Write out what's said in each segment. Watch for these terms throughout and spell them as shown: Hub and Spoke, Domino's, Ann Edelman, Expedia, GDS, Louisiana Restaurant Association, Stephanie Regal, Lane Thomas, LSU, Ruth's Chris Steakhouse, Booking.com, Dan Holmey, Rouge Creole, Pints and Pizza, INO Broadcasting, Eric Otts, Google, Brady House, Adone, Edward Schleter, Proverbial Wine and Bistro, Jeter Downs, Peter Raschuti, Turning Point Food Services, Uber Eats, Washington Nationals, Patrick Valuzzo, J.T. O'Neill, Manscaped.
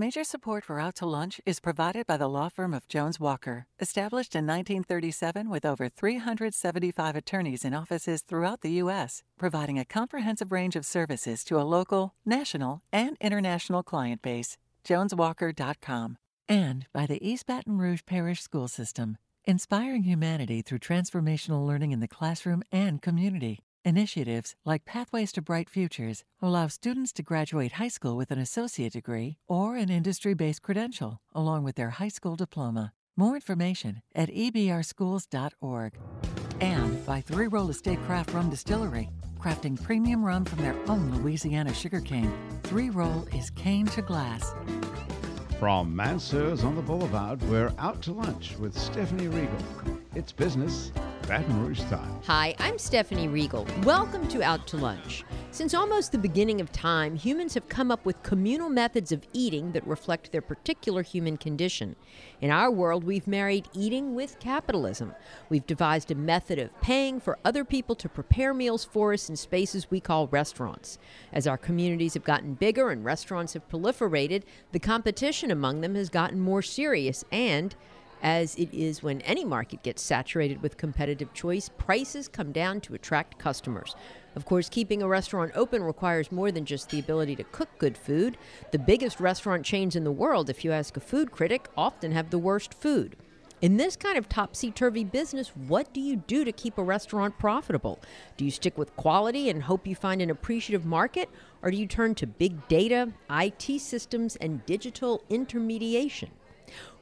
Major support for Out to Lunch is provided by the law firm of Jones Walker, established in 1937 with over 375 attorneys in offices throughout the U.S., providing a comprehensive range of services to a local, national, and international client base. JonesWalker.com. And by the East Baton Rouge Parish School System, inspiring humanity through transformational learning in the classroom and community. Initiatives like Pathways to Bright Futures allow students to graduate high school with an associate degree or an industry-based credential, along with their high school diploma. More information at ebrschools.org. And by Three Roll Estate Craft Rum Distillery, crafting premium rum from their own Louisiana sugarcane. Three Roll is cane to glass. From Mansur's on the Boulevard, we're out to lunch with Stephanie Regal. It's business, Baton Rouge style. Hi, I'm Stephanie Regal. Welcome to Out to Lunch. Since almost the beginning of time, humans have come up with communal methods of eating that reflect their particular human condition. In our world, we've married eating with capitalism. We've devised a method of paying for other people to prepare meals for us in spaces we call restaurants. As our communities have gotten bigger and restaurants have proliferated, the competition among them has gotten more serious, and as it is when any market gets saturated with competitive choice, prices come down to attract customers. Of course, keeping a restaurant open requires more than just the ability to cook good food. The biggest restaurant chains in the world, if you ask a food critic, often have the worst food. In this kind of topsy-turvy business, what do you do to keep a restaurant profitable? Do you stick with quality and hope you find an appreciative market? Or do you turn to big data, IT systems, and digital intermediation?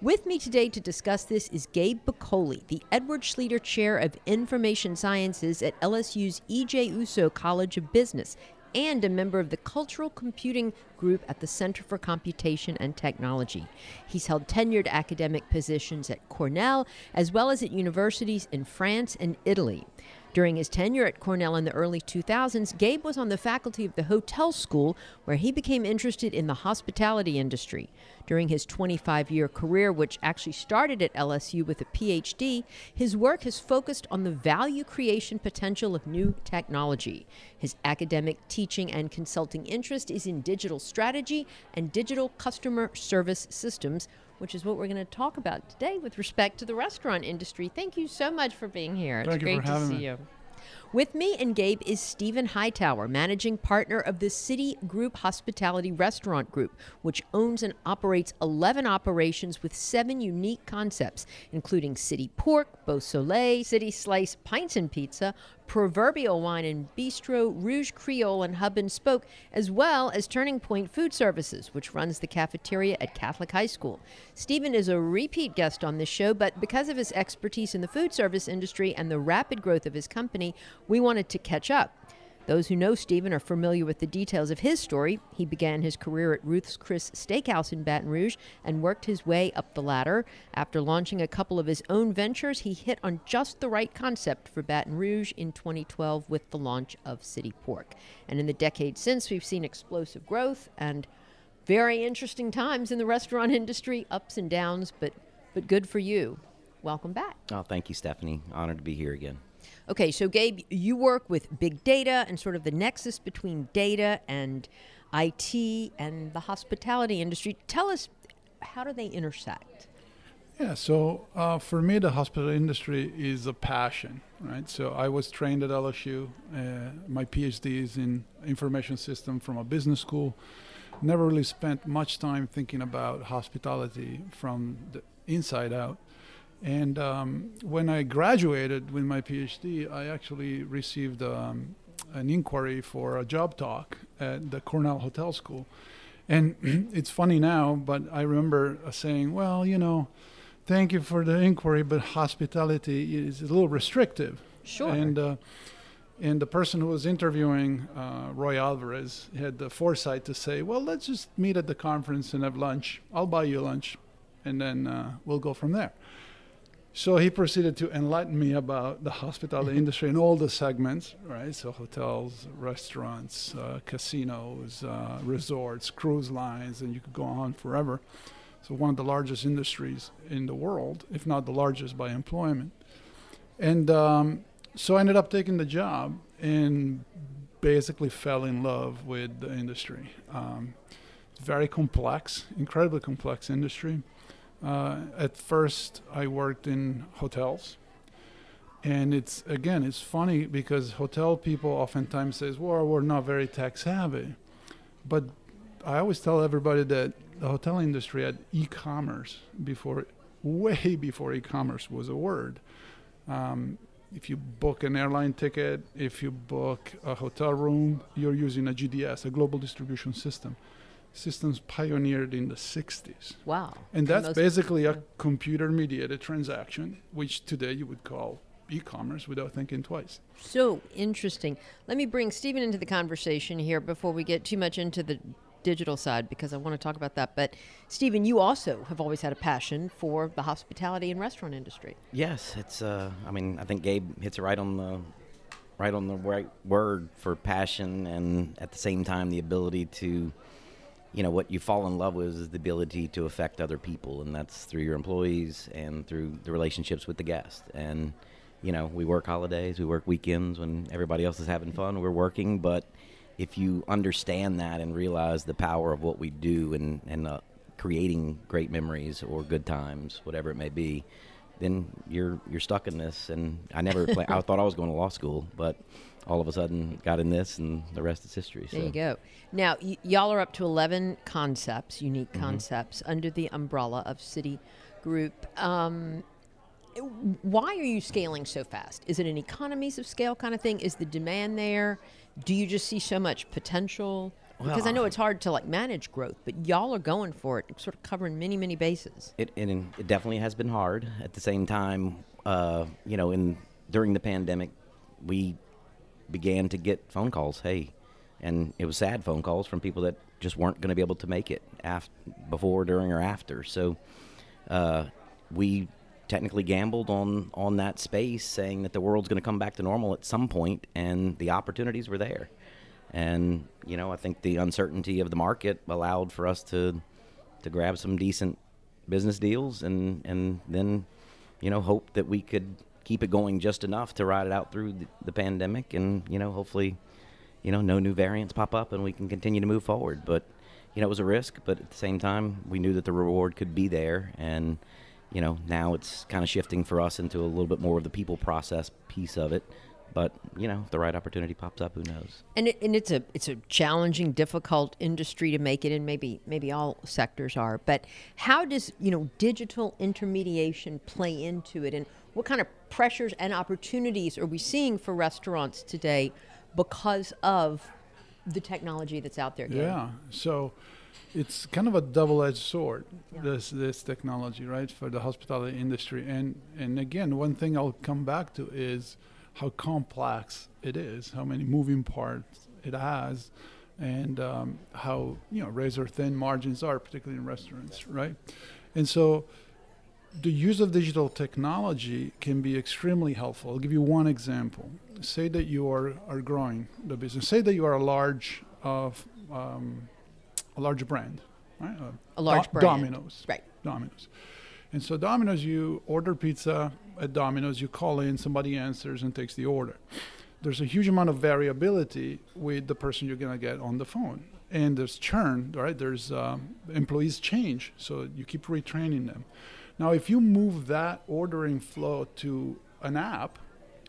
With me today to discuss this is Gabe Bacoli, the Edward Schleter Chair of Information Sciences at LSU's E.J. Ourso College of Business and a member of the Cultural Computing Group at the Center for Computation and Technology. He's held tenured academic positions at Cornell, as well as at universities in France and Italy. During his tenure at Cornell in the early 2000s, Gabe was on the faculty of the Hotel School, where he became interested in the hospitality industry. During his 25-year career, which actually started at LSU with a PhD, his work has focused on the value creation potential of new technology. His academic, teaching, and consulting interest is in digital strategy and digital customer service systems, which is what we're going to talk about today with respect to the restaurant industry. Thank you so much for being here. It's great to see you. With me and Gabe is Stephen Hightower, managing partner of the City Group Hospitality Restaurant Group, which owns and operates 11 operations with 7 unique concepts, including City Pork, Beau Soleil, City Slice, Pints and Pizza, Proverbial Wine and Bistro, Rouge Creole, and Hub and Spoke, as well as Turning Point Food Services, which runs the cafeteria at Catholic High School. Stephen is a repeat guest on this show, but because of his expertise in the food service industry and the rapid growth of his company, we wanted to catch up. Those who know Stephen are familiar with the details of his story. He began his career at Ruth's Chris Steakhouse in Baton Rouge and worked his way up the ladder. After launching a couple of his own ventures, he hit on just the right concept for Baton Rouge in 2012 with the launch of City Pork. And in the decades since, we've seen explosive growth and very interesting times in the restaurant industry, ups and downs, but good for you. Welcome back. Oh, thank you, Stephanie. Honored to be here again. Okay, so Gabe, you work with big data and sort of the nexus between data and IT and the hospitality industry. Tell us, how do they intersect? Yeah, so for me, the hospitality industry is a passion, right? So I was trained at LSU. My PhD is in information system from a business school. Never really spent much time thinking about hospitality from the inside out. And when I graduated with my PhD, I actually received an inquiry for a job talk at the Cornell Hotel School. And it's funny now, but I remember saying, well, you know, thank you for the inquiry, but hospitality is a little restrictive. Sure. And the person who was interviewing, Roy Alvarez, had the foresight to say, well, let's just meet at the conference and have lunch. I'll buy you lunch, and then we'll go from there. So he proceeded to enlighten me about the hospitality industry in all the segments, right? So hotels, restaurants, casinos, resorts, cruise lines, and you could go on forever. So one of the largest industries in the world, if not the largest by employment. And so I ended up taking the job and basically fell in love with the industry. very complex, incredibly complex industry. At first, I worked in hotels. And it's, again, it's funny because hotel people oftentimes say, well, we're not very tech savvy. But I always tell everybody that the hotel industry had e-commerce before, way before e-commerce was a word. If you book an airline ticket, if you book a hotel room, you're using a GDS, a global distribution system. Systems pioneered in the 60s. Wow. And that's basically a computer-mediated transaction, which today you would call e-commerce without thinking twice. So interesting. Let me bring Stephen into the conversation here before we get too much into the digital side, because I want to talk about that. But Stephen, you also have always had a passion for the hospitality and restaurant industry. Yes, it's. I mean, I think Gabe hits it right on the right word for passion, and at the same time, the ability to, you know, what you fall in love with is the ability to affect other people, and that's through your employees and through the relationships with the guests. And you know, we work holidays, we work weekends when everybody else is having fun. We're working, but if you understand that and realize the power of what we do and creating great memories or good times, whatever it may be, then you're stuck in this. And I never I thought I was going to law school, but all of a sudden got in this, and the rest is history. So. There you go. Now, y'all are up to 11 concepts, unique concepts, under the umbrella of City Group. Why are you scaling so fast? Is it an economies of scale kind of thing? Is the demand there? Do you just see so much potential? Because I know it's hard to like manage growth, but y'all are going for it, sort of covering many, many bases. It definitely has been hard. At the same time, you know, during the pandemic, we began to get phone calls, hey, and it was sad phone calls from people that just weren't going to be able to make it before, during, or after. So we technically gambled on that space, saying that the world's going to come back to normal at some point, and the opportunities were there. And, you know, I think the uncertainty of the market allowed for us to grab some decent business deals and then, you know, hope that we could keep it going just enough to ride it out through the pandemic and, you know, hopefully, you know, no new variants pop up and we can continue to move forward. But, you know, it was a risk, but at the same time, we knew that the reward could be there. And, you know, now it's kind of shifting for us into a little bit more of the people process piece of it. But, you know, if the right opportunity pops up, who knows? And it's a challenging, difficult industry to make it in. Maybe all sectors are. But how does, you know, digital intermediation play into it? And what kind of pressures and opportunities are we seeing for restaurants today because of the technology that's out there? Gabe? Yeah. So it's kind of a double-edged sword, yeah. This technology, right, for the hospitality industry. And again, one thing I'll come back to is how complex it is, how many moving parts it has, and how, you know, razor-thin margins are, particularly in restaurants, right? And so the use of digital technology can be extremely helpful. I'll give you one example. Say that you are growing the business. Say that you are a large brand, right? A large brand. Domino's. Right. Domino's. And so Domino's, you order pizza at Domino's, you call in, somebody answers and takes the order. There's a huge amount of variability with the person you're going to get on the phone. And there's churn, right? There's employees change, so you keep retraining them. Now, if you move that ordering flow to an app,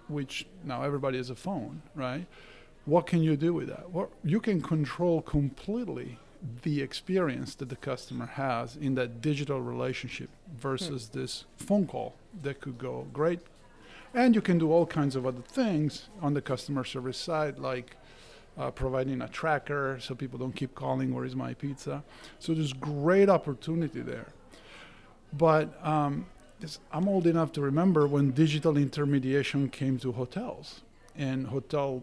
which now everybody has a phone, right? What can you do with that? Well, you can control completely the experience that the customer has in that digital relationship versus this phone call that could go great. And you can do all kinds of other things on the customer service side, like providing a tracker so people don't keep calling, where is my pizza? So there's great opportunity there. But I'm old enough to remember when digital intermediation came to hotels, and hotel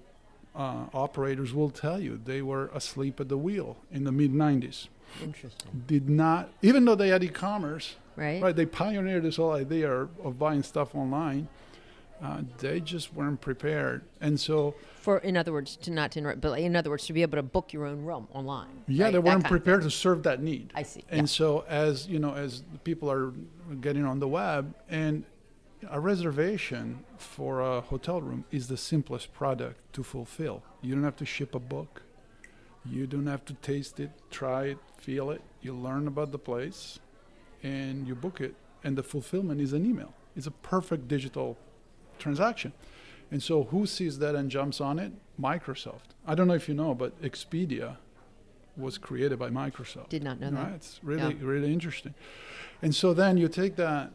operators will tell you they were asleep at the wheel in the mid-90s. Interesting. Did not, even though they had e-commerce, right? They pioneered this whole idea of buying stuff online. They just weren't prepared, and so in other words, to be able to book your own room online. Yeah, right? They weren't prepared to serve that need. I see. And so, as you know, as people are getting on the web, and a reservation for a hotel room is the simplest product to fulfill. You don't have to ship a book. You don't have to taste it, try it, feel it. You learn about the place and you book it. And the fulfillment is an email. It's a perfect digital transaction. And so who sees that and jumps on it? Microsoft. I don't know if you know, but Expedia was created by Microsoft. Did not know that. Right? It's really, really interesting. And so then you take that.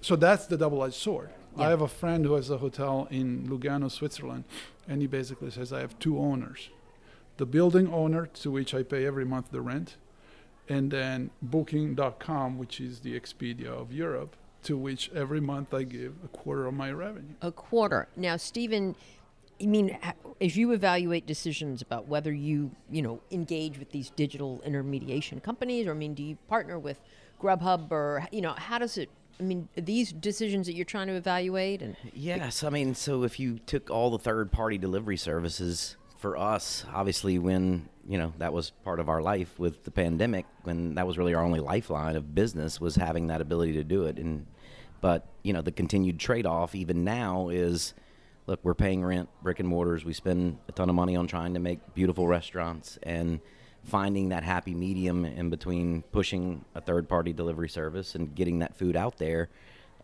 So that's the double-edged sword. Yeah. I have a friend who has a hotel in Lugano, Switzerland, and he basically says, I have two owners. The building owner, to which I pay every month the rent, and then Booking.com, which is the Expedia of Europe, to which every month I give a quarter of my revenue. A quarter. Now, Stephen, I mean, as you evaluate decisions about whether you engage with these digital intermediation companies, or, I mean, do you partner with Grubhub, or, how does it, I mean, these decisions that you're trying to evaluate? And yes, I mean, so if you took all the third-party delivery services for us, obviously when, that was part of our life with the pandemic, when that was really our only lifeline of business was having that ability to do it. But the continued trade-off even now is, look, we're paying rent, brick and mortars. We spend a ton of money on trying to make beautiful restaurants and finding that happy medium in between pushing a third-party delivery service and getting that food out there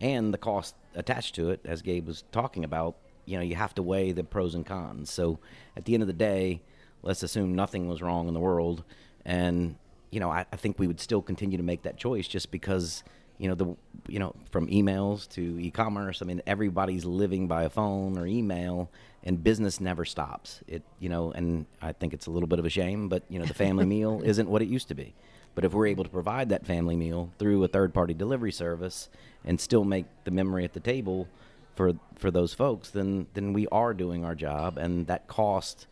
and the cost attached to it, as Gabe was talking about. You have to weigh the pros and cons. So at the end of the day, let's assume nothing was wrong in the world. And, I think we would still continue to make that choice just because, from emails to e-commerce, I mean, everybody's living by a phone or email, and business never stops. And I think it's a little bit of a shame, but, the family meal isn't what it used to be. But if we're able to provide that family meal through a third-party delivery service and still make the memory at the table for those folks, then we are doing our job. And that cost,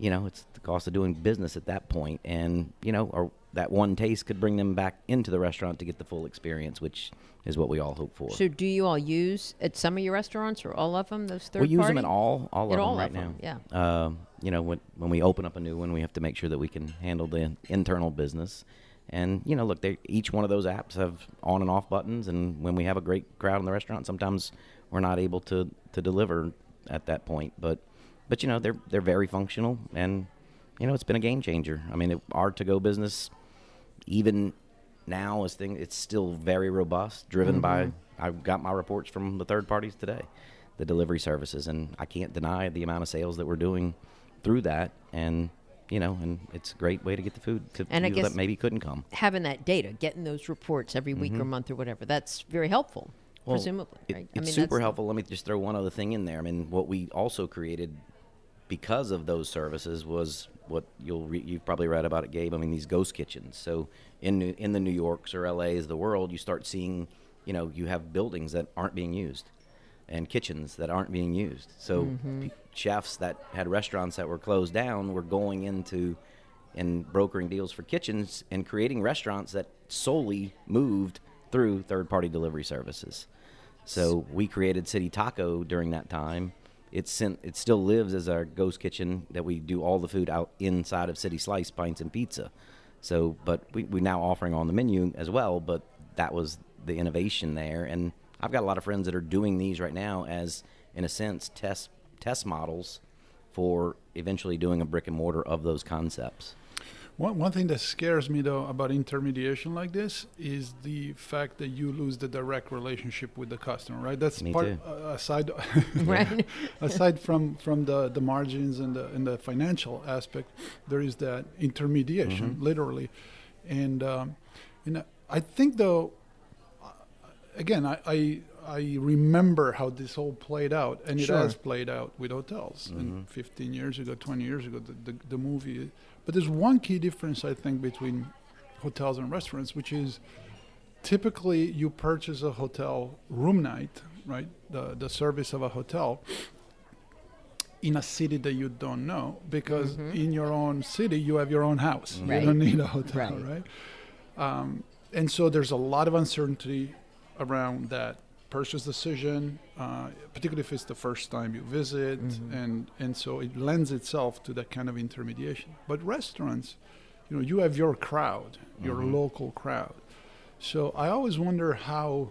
it's the cost of doing business at that point. And, or that one taste could bring them back into the restaurant to get the full experience, which is what we all hope for. So do you all use at some of your restaurants or all of them, those third party? We use them in all of them right now. Yeah. When we open up a new one, we have to make sure that we can handle the internal business. And, look, each one of those apps have on and off buttons. And when we have a great crowd in the restaurant, sometimes we're not able to deliver at that point. But they're very functional. And, it's been a game changer. I mean, our to-go business, even now, it's still very robust, driven by, I've got my reports from the third parties today, the delivery services. And I can't deny the amount of sales that we're doing through that. And and it's a great way to get the food to people that maybe couldn't come. Having that data, getting those reports every week or month or whatever, that's very helpful, presumably. Right? It's super helpful. Let me just throw one other thing in there. I mean, what we also created because of those services was what you've probably read about it, Gabe. I mean, these ghost kitchens. So in the New Yorks or LAs of the world, you start seeing, you have buildings that aren't being used and kitchens that aren't being used. So chefs that had restaurants that were closed down were going into and brokering deals for kitchens and creating restaurants that solely moved through third-party delivery services. So we created City Taco during that time. It still lives as our ghost kitchen that we do all the food out inside of City Slice, Pints and Pizza. So, but we're now offering on the menu as well, but that was the innovation there. And I've got a lot of friends that are doing these right now as, in a sense, test models for eventually doing a brick and mortar of those concepts. One thing that scares me, though, about intermediation like this is the fact that you lose the direct relationship with the customer, right? That's me part too. Aside right. Aside from the margins and the financial aspect, there is that intermediation, literally. And I think, though, again, I remember how this all played out, and it has played out with hotels. And 15 years ago, 20 years ago, the movie. But there's one key difference, I think, between hotels and restaurants, which is typically you purchase a hotel room night, right? The service of a hotel in a city that you don't know, because in your own city, you have your own house. Right. You don't need a hotel, right? And so there's a lot of uncertainty around that purchase decision, particularly if it's the first time you visit, and so it lends itself to that kind of intermediation. But restaurants, you have your crowd, your local crowd. So I always wonder how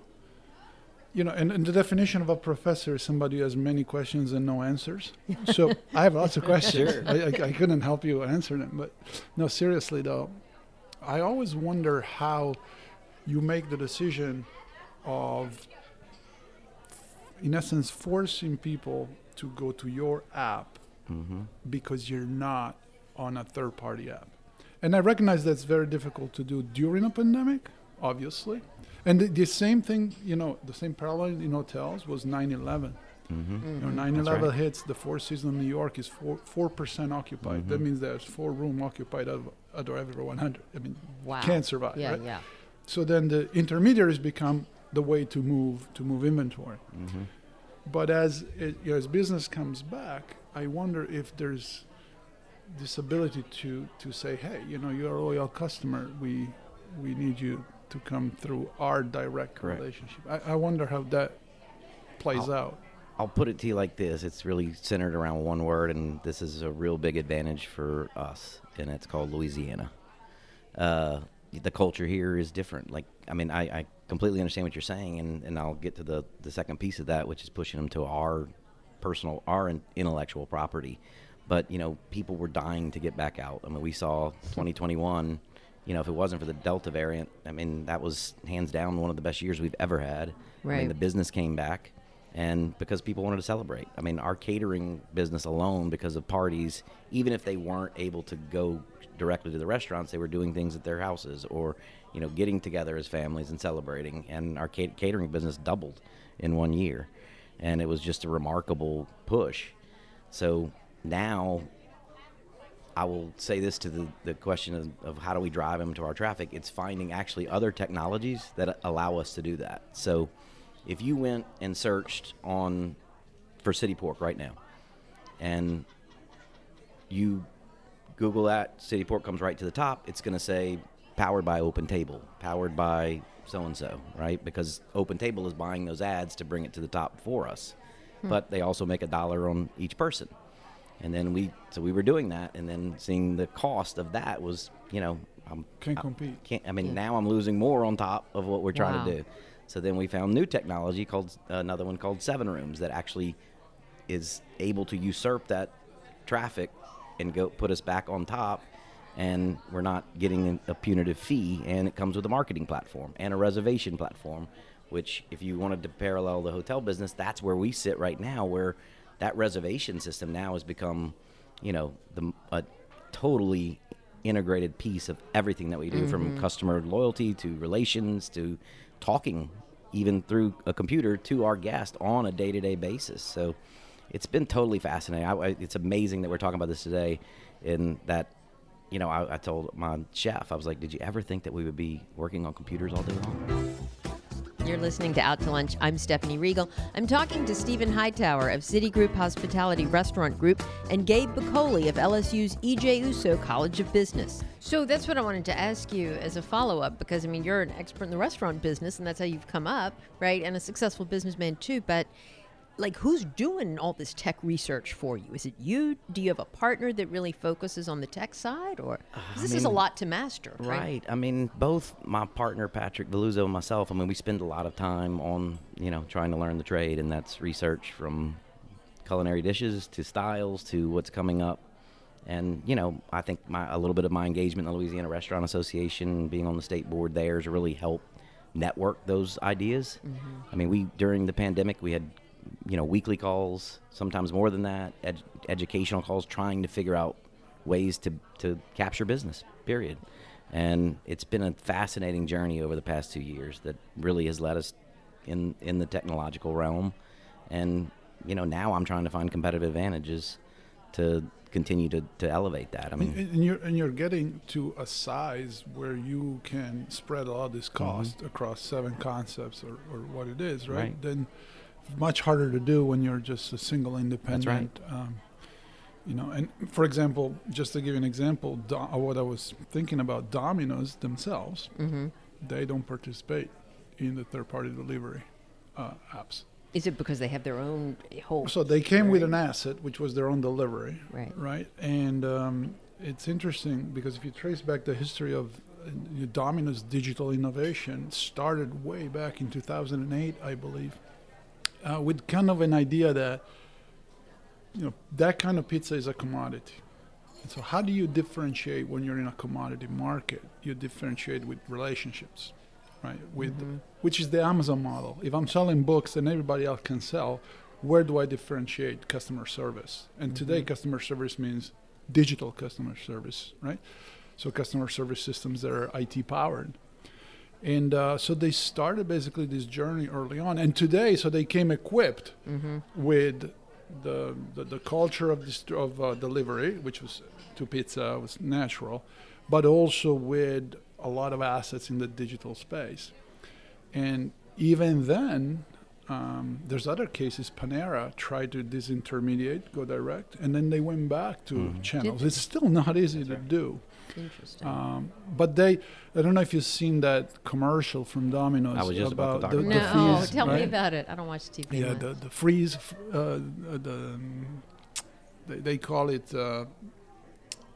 You know, and the definition of a professor is somebody who has many questions and no answers. So I have lots of questions. Sure. I couldn't help you answer them. But no, seriously, though, I always wonder how you make the decision of, in essence, forcing people to go to your app because you're not on a third-party app. And I recognize that's very difficult to do during a pandemic, obviously. And the same thing, you know, the same parallel in hotels was 9/11. You know, 9/11 right. hits, the Four Seasons in New York is 4% occupied. That means there's 4 rooms occupied out of every 100. I mean, wow. Can't survive, right? Yeah. So then the intermediaries become the way to move inventory. But as it, you know, as business comes back, I wonder if there's this ability to say, hey, you know, you're a loyal customer. We need you to come through our direct relationship. I wonder how that plays out. I'll put it to you like this. It's really centered around one word, and this is a real big advantage for us, and it's called Louisiana. The culture here is different. Like, I mean, I completely understand what you're saying, and I'll get to the second piece of that, which is pushing them to our personal, our intellectual property. But, you know, people were dying to get back out. I mean, we saw 2021... You know, if it wasn't for the Delta variant, I mean, that was hands down one of the best years we've ever had. Right. I mean, the business came back, and because people wanted to celebrate. I mean, our catering business alone, because of parties, even if they weren't able to go directly to the restaurants, they were doing things at their houses or, you know, getting together as families and celebrating. And our catering business doubled in 1 year, and it was just a remarkable push. So now, I will say this to the question of how do we drive them to our traffic. It's finding actually other technologies that allow us to do that. So if you went and searched for City Pork right now, and you Google that, City Pork comes right to the top, it's going to say powered by Open Table, powered by so-and-so, right? Because Open Table is buying those ads to bring it to the top for us. But they also make $1 on each person. And then we were doing that, and then seeing the cost of that was, you know, now I'm losing more on top of what we're trying to do. So then we found new technology called, another one called Seven Rooms, that actually is able to usurp that traffic and go put us back on top, and we're not getting a punitive fee, and it comes with a marketing platform and a reservation platform, which if you wanted to parallel the hotel business, that's where we sit right now, where that reservation system now has become, you know, a totally integrated piece of everything that we do, from customer loyalty to relations to talking, even through a computer, to our guest on a day-to-day basis. So it's been totally fascinating. It's amazing that we're talking about this today, and that, you know, I told my chef, I was like, did you ever think that we would be working on computers all day long? You're listening to Out to Lunch. I'm Stephanie Riegel. I'm talking to Stephen Hightower of City Group Hospitality Restaurant Group and Gabe Bacoli of LSU's E.J. Ourso College of Business. So that's what I wanted to ask you as a follow-up, because, I mean, you're an expert in the restaurant business, and that's how you've come up, right? And a successful businessman, too. But, like, who's doing all this tech research for you? Is it you? Do you have a partner that really focuses on the tech side? Or is this a lot to master, right? I mean, both my partner, Patrick Valuzzo, and myself, I mean, we spend a lot of time on, you know, trying to learn the trade, and that's research from culinary dishes to styles to what's coming up. And, you know, I think a little bit of my engagement in the Louisiana Restaurant Association, being on the state board there, has really helped network those ideas. I mean, during the pandemic, we had, you know, weekly calls, sometimes more than that, educational calls, trying to figure out ways to capture business, period. And it's been a fascinating journey over the past 2 years that really has led us in the technological realm. And, you know, now I'm trying to find competitive advantages to continue to elevate that. I mean, and you're getting to a size where you can spread all this cost across 7 concepts or what it is, right? Then much harder to do when you're just a single independent. That's right. You know, and for example, just to give you an example, what I was thinking about, Domino's themselves, they don't participate in the third-party delivery apps. Is it because they have their own whole... So they came with an asset, which was their own delivery, right? And it's interesting because if you trace back the history of Domino's digital innovation started way back in 2008, I believe, with kind of an idea that, you know, that kind of pizza is a commodity. And so how do you differentiate when you're in a commodity market? You differentiate with relationships, right? With which is the Amazon model. If I'm selling books and everybody else can sell, where do I differentiate? Customer service. And today customer service means digital customer service, right? So customer service systems that are IT powered. And so they started basically this journey early on. And today, so they came equipped with the culture of this, of delivery, which was to pizza, was natural, but also with a lot of assets in the digital space. And even then, there's other cases. Panera tried to disintermediate, go direct, and then they went back to channels. It's still not easy to do. Interesting. But I don't know if you've seen that commercial from Domino's. I was just about to talk about the freeze. Tell me about it. I don't watch TV. Yeah, the freeze. They call it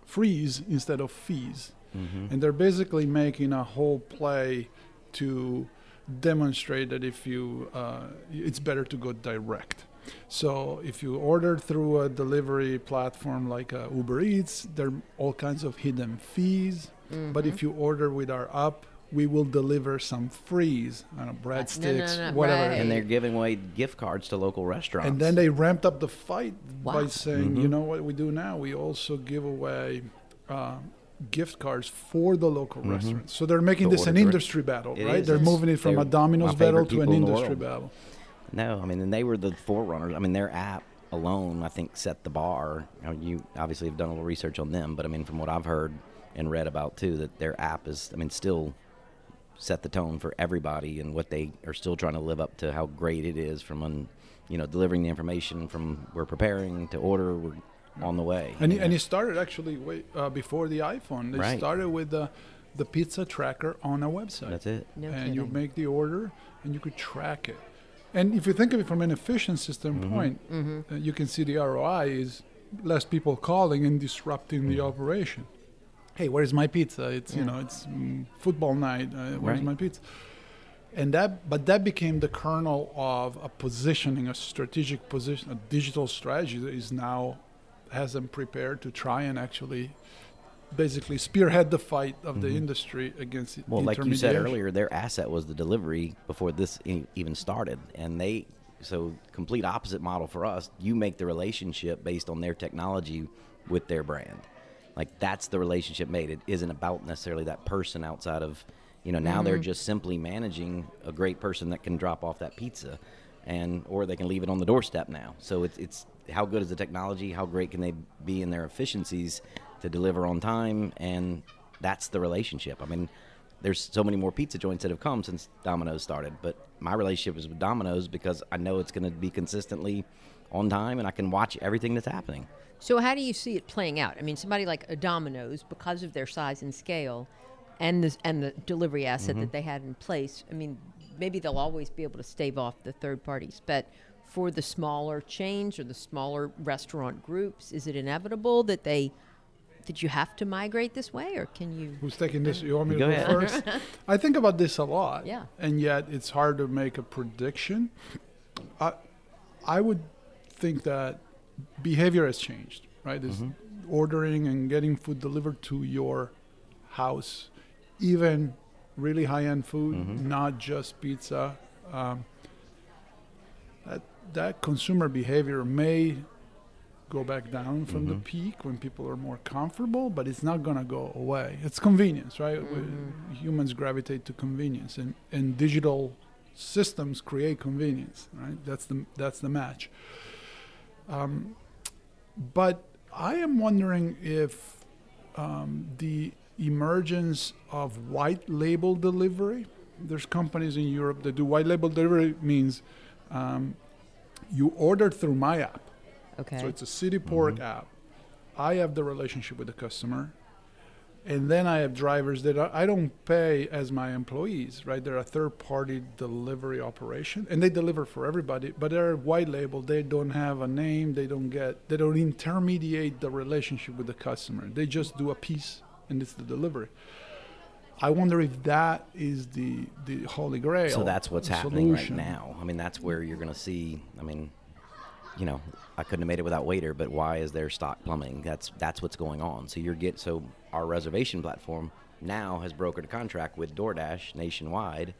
freeze instead of fees, and they're basically making a whole play to demonstrate that if you, it's better to go direct. So if you order through a delivery platform like Uber Eats, there are all kinds of hidden fees. But if you order with our app, we will deliver some frees, I don't know, breadsticks, whatever. Right. And they're giving away gift cards to local restaurants. And then they ramped up the fight by saying, you know what we do now? We also give away gift cards for the local restaurants. So they're making this an industry battle, right? They're moving it from a Domino's battle to an industry battle. No, I mean, and they were the forerunners. I mean, their app alone, I think, set the bar. I mean, you obviously have done a little research on them, but I mean, from what I've heard and read about too, that their app is, I mean, still set the tone for everybody, and what they are still trying to live up to how great it is from, you know, delivering the information from we're preparing to order, we're on the way. And it started actually way before the iPhone. They started with the pizza tracker on a website. That's it. No and kidding. You make the order and you could track it. And if you think of it from an efficiency standpoint, you can see the ROI is less people calling and disrupting the operation. Hey, where's my pizza? It's you know, it's football night. Where's my pizza? And that, but that became the kernel of a positioning, a strategic position, a digital strategy that is now has them prepared to try and actually basically spearhead the fight of the industry against intermediation. Well, like you said earlier, their asset was the delivery before this even started. And they, so complete opposite model for us, you make the relationship based on their technology with their brand. Like that's the relationship made. It isn't about necessarily that person outside of, you know, now they're just simply managing a great person that can drop off that pizza and, or they can leave it on the doorstep now. So it's how good is the technology? How great can they be in their efficiencies to deliver on time? And that's the relationship. I mean, there's so many more pizza joints that have come since Domino's started, but my relationship is with Domino's because I know it's going to be consistently on time and I can watch everything that's happening. So how do you see it playing out? I mean, somebody like a Domino's, because of their size and scale and the delivery asset that they had in place, I mean, maybe they'll always be able to stave off the third parties, but for the smaller chains or the smaller restaurant groups, is it inevitable that they did you have to migrate this way, or can you... Who's taking this? You want me to go ahead. First? I think about this a lot, and yet it's hard to make a prediction. I would think that behavior has changed, right? It's ordering and getting food delivered to your house, even really high-end food, not just pizza. That consumer behavior may... go back down from the peak when people are more comfortable, but it's not going to go away. It's convenience, right? Humans gravitate to convenience, and digital systems create convenience, right? That's the match. But I am wondering if the emergence of white label delivery, there's companies in Europe that do white label delivery, means you order through my app. Okay. So it's a City Pork app. I have the relationship with the customer. And then I have drivers that I don't pay as my employees, right? They're a third-party delivery operation. And they deliver for everybody, but they're white label. They don't have a name. They don't intermediate the relationship with the customer. They just do a piece, and it's the delivery. I wonder if that is the holy grail. So that's what's happening right now. I mean, that's where you're going to see, I mean, you know, I couldn't have made it without waiter, but why is there stock plumbing? That's what's going on. So so our reservation platform now has brokered a contract with DoorDash nationwide,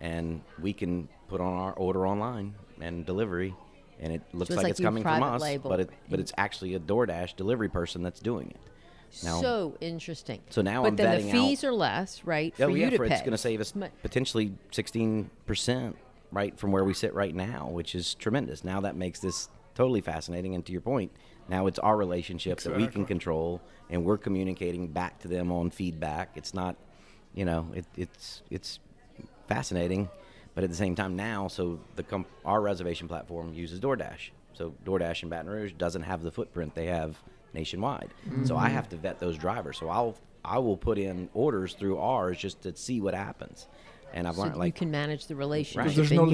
and we can put on our order online and delivery, and it looks like it's coming from us, but it's actually a DoorDash delivery person that's doing it. Now, so interesting. So now I'm vetting out. But then the fees are less, right? Oh, yeah, it's going to save us potentially 16%, right, from where we sit right now, which is tremendous. Now that makes this totally fascinating. And to your point, now it's our relationship that we can control, and we're communicating back to them on feedback. It's not, you know, it's fascinating, but at the same time now, so our reservation platform uses DoorDash. So DoorDash in Baton Rouge doesn't have the footprint they have nationwide. Mm-hmm. So I have to vet those drivers. So I will put in orders through ours just to see what happens. And I've learned you can manage the relationship. Right. There's no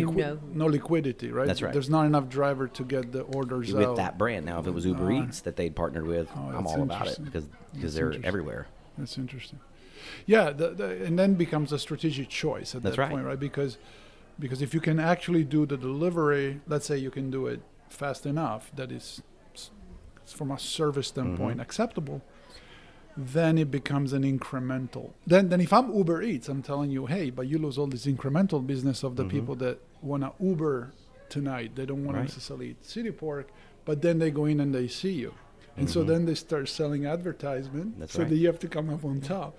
liquidity, right? That's right. There's not enough driver to get the orders with out. That brand. Now, if it was Uber Eats that they'd partnered with, I'm all about it because they're everywhere. That's interesting. Yeah, and then becomes a strategic choice at that point, right? Because if you can actually do the delivery, let's say you can do it fast enough that is from a service standpoint acceptable, then it becomes an incremental. Then if I'm Uber Eats, I'm telling you, hey, but you lose all this incremental business of the people that want to Uber tonight. They don't want to necessarily eat City Pork, but then they go in and they see you. And so then they start selling advertisement. That you have to come up on top.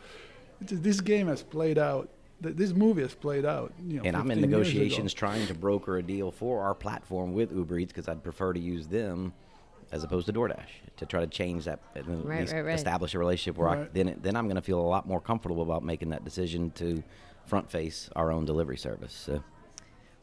This game has played out. This movie has played out. You know, and I'm in negotiations trying to broker a deal for our platform with Uber Eats because I'd prefer to use them as opposed to DoorDash, to try to change that and establish a relationship where then I'm going to feel a lot more comfortable about making that decision to front face our own delivery service. So.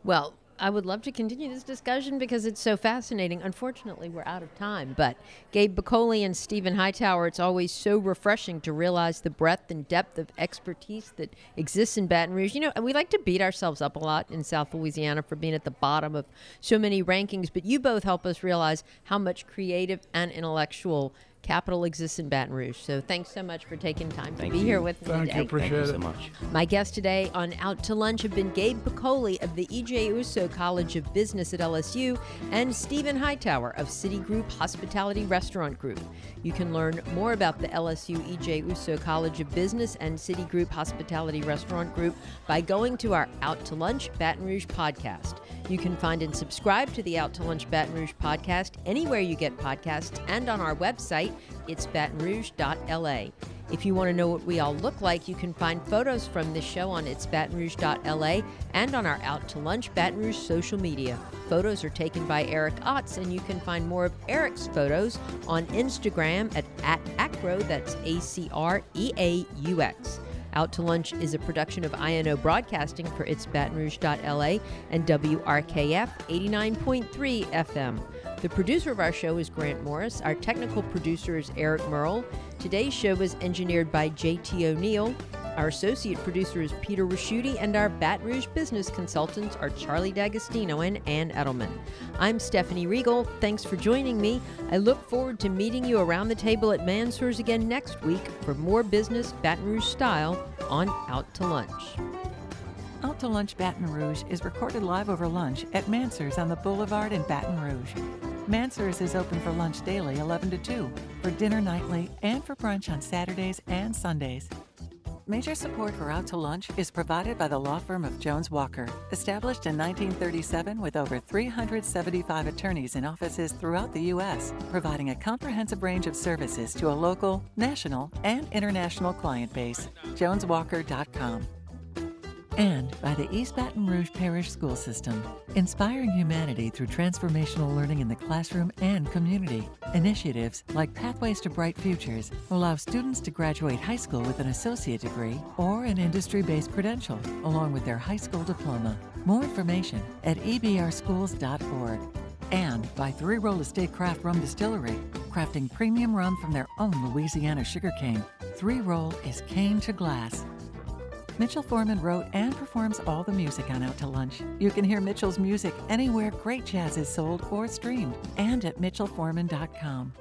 Well, I would love to continue this discussion because it's so fascinating. Unfortunately, we're out of time, but Gabe Bacoli and Stephen Hightower, it's always so refreshing to realize the breadth and depth of expertise that exists in Baton Rouge. You know, we like to beat ourselves up a lot in South Louisiana for being at the bottom of so many rankings, but you both help us realize how much creative and intellectual capital exists in Baton Rouge. So thanks so much for taking time to be here with me today. Thank you. Appreciate it so much. My guests today on Out to Lunch have been Gabe Bacoli of the E.J. Ourso College of Business at LSU and Stephen Hightower of City Group Hospitality Restaurant Group. You can learn more about the LSU E.J. Ourso College of Business and City Group Hospitality Restaurant Group by going to our Out to Lunch Baton Rouge podcast. You can find and subscribe to the Out to Lunch Baton Rouge podcast anywhere you get podcasts and on our website, itsbatonrouge.la. If you want to know what we all look like, you can find photos from this show on itsbatonrouge.la and on our Out to Lunch Baton Rouge social media. Photos are taken by Eric Otts, and you can find more of Eric's photos on Instagram at Acreux, that's ACREAUX. Out to Lunch is a production of INO Broadcasting for It's Baton Rouge.LA and WRKF 89.3 FM. The producer of our show is Grant Morris. Our technical producer is Eric Merle. Today's show was engineered by J.T. O'Neill. Our associate producer is Peter Raschuti, and our Baton Rouge business consultants are Charlie D'Agostino and Ann Edelman. I'm Stephanie Riegel. Thanks for joining me. I look forward to meeting you around the table at Mansur's again next week for more business Baton Rouge style on Out to Lunch. Out to Lunch Baton Rouge is recorded live over lunch at Mansur's on the Boulevard in Baton Rouge. Mansur's is open for lunch daily 11 to 2, for dinner nightly, and for brunch on Saturdays and Sundays. Major support for Out to Lunch is provided by the law firm of Jones Walker, established in 1937 with over 375 attorneys in offices throughout the U.S., providing a comprehensive range of services to a local, national, and international client base. JonesWalker.com. And by the East Baton Rouge Parish School System, inspiring humanity through transformational learning in the classroom and community. Initiatives like Pathways to Bright Futures allow students to graduate high school with an associate degree or an industry-based credential, along with their high school diploma. More information at ebrschools.org. And by Three Roll Estate Craft Rum Distillery, crafting premium rum from their own Louisiana sugarcane. Three Roll is cane to glass. Mitchell Foreman wrote and performs all the music on Out to Lunch. You can hear Mitchell's music anywhere great jazz is sold or streamed and at MitchellForeman.com.